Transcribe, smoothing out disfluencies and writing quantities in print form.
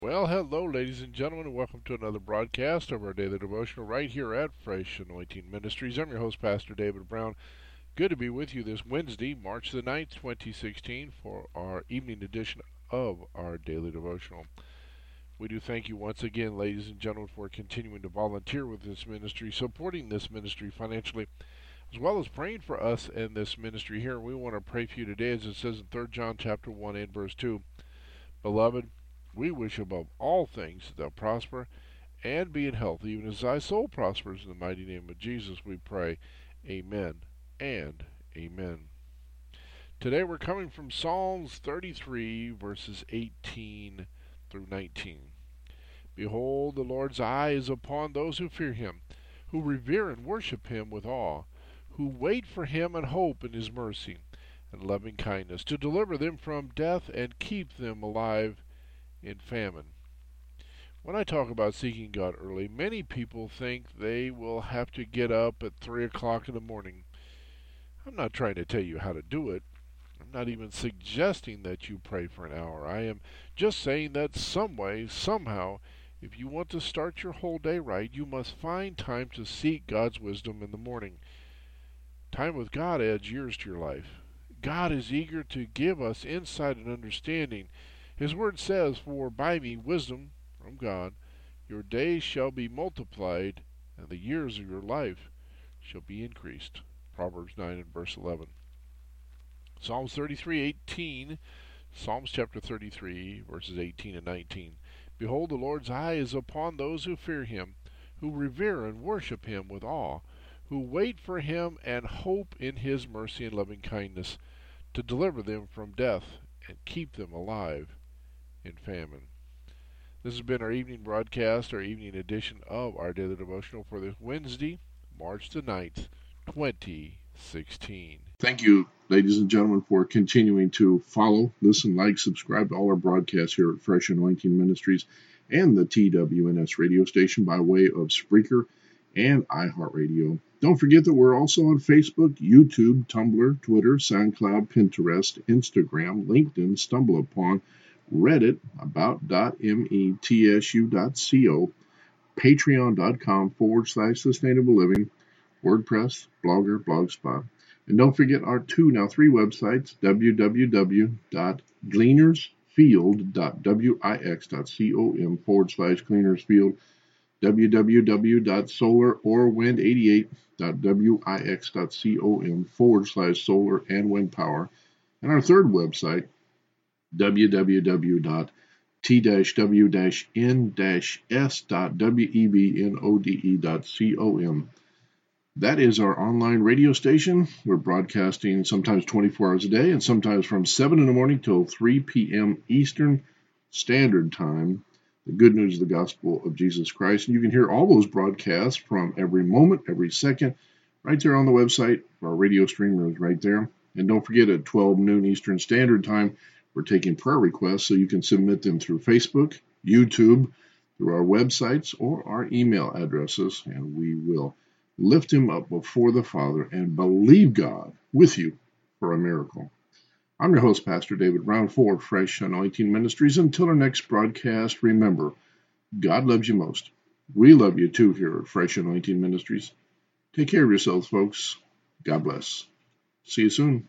Well, hello, ladies and gentlemen, and welcome to another broadcast of our daily devotional right here at Fresh Anointing Ministries. I'm your host, Pastor David Brown. Good to be with you this Wednesday, March the 9th, 2016, for our evening edition of our daily devotional. We do thank you once again, ladies and gentlemen, for continuing to volunteer with this ministry, supporting this ministry financially, as well as praying for us and this ministry here. We want to pray for you today, as it says in 3 John chapter 1 and verse 2. Beloved, we wish above all things that thou prosper and be in health, even as thy soul prospers. In the mighty name of Jesus we pray. Amen and amen. Today we're coming from Psalms 33, verses 18 through 19. Behold, the Lord's eye is upon those who fear him, who revere and worship him with awe, who wait for him and hope in his mercy and loving kindness, to deliver them from death and keep them alive in famine. When I talk about seeking God early, many people think they will have to get up at 3 o'clock in the morning. I'm not trying to tell you how to do it. I'm not even suggesting that you pray for an hour. I am just saying that some way, somehow, if you want to start your whole day right, you must find time to seek God's wisdom in the morning. Time with God adds years to your life. God is eager to give us insight and understanding. His word says, for by me wisdom from God, your days shall be multiplied, and the years of your life shall be increased. Proverbs 9 and verse 11. Psalms 33:18, Psalms chapter 33, verses 18 and 19. Behold, the Lord's eye is upon those who fear him, who revere and worship him with awe, who wait for him and hope in his mercy and loving kindness, to deliver them from death and keep them alive in famine. This has been our evening broadcast, our evening edition of our daily devotional for this Wednesday, March the 9th, 2016. Thank you, ladies and gentlemen, for continuing to follow, listen, like, subscribe to all our broadcasts here at Fresh Anointing Ministries and the TWNS radio station by way of Spreaker and iHeartRadio. Don't forget that we're also on Facebook, YouTube, Tumblr, Twitter, SoundCloud, Pinterest, Instagram, LinkedIn, StumbleUpon, Reddit, about.metsu.co, patreon.com/sustainableliving, WordPress, Blogger, Blogspot. And don't forget our three websites, www.gleanersfield.wix.com /gleanersfield, www.solar or wind88.wix.com /solar and wind power. And our third website, www.t-w-n-s.webnode.com. That is our online radio station. We're broadcasting sometimes 24 hours a day and sometimes from 7 in the morning till 3 p.m. Eastern Standard Time. The good news of the gospel of Jesus Christ. And you can hear all those broadcasts from every moment, every second, right there on the website. Our radio streamer is right there. And don't forget, at 12 noon Eastern Standard Time, we're taking prayer requests, so you can submit them through Facebook, YouTube, through our websites, or our email addresses, and we will lift him up before the Father and believe God with you for a miracle. I'm your host, Pastor David Brown, for Fresh Anointing Ministries. Until our next broadcast, remember, God loves you most. We love you too here at Fresh Anointing Ministries. Take care of yourselves, folks. God bless. See you soon.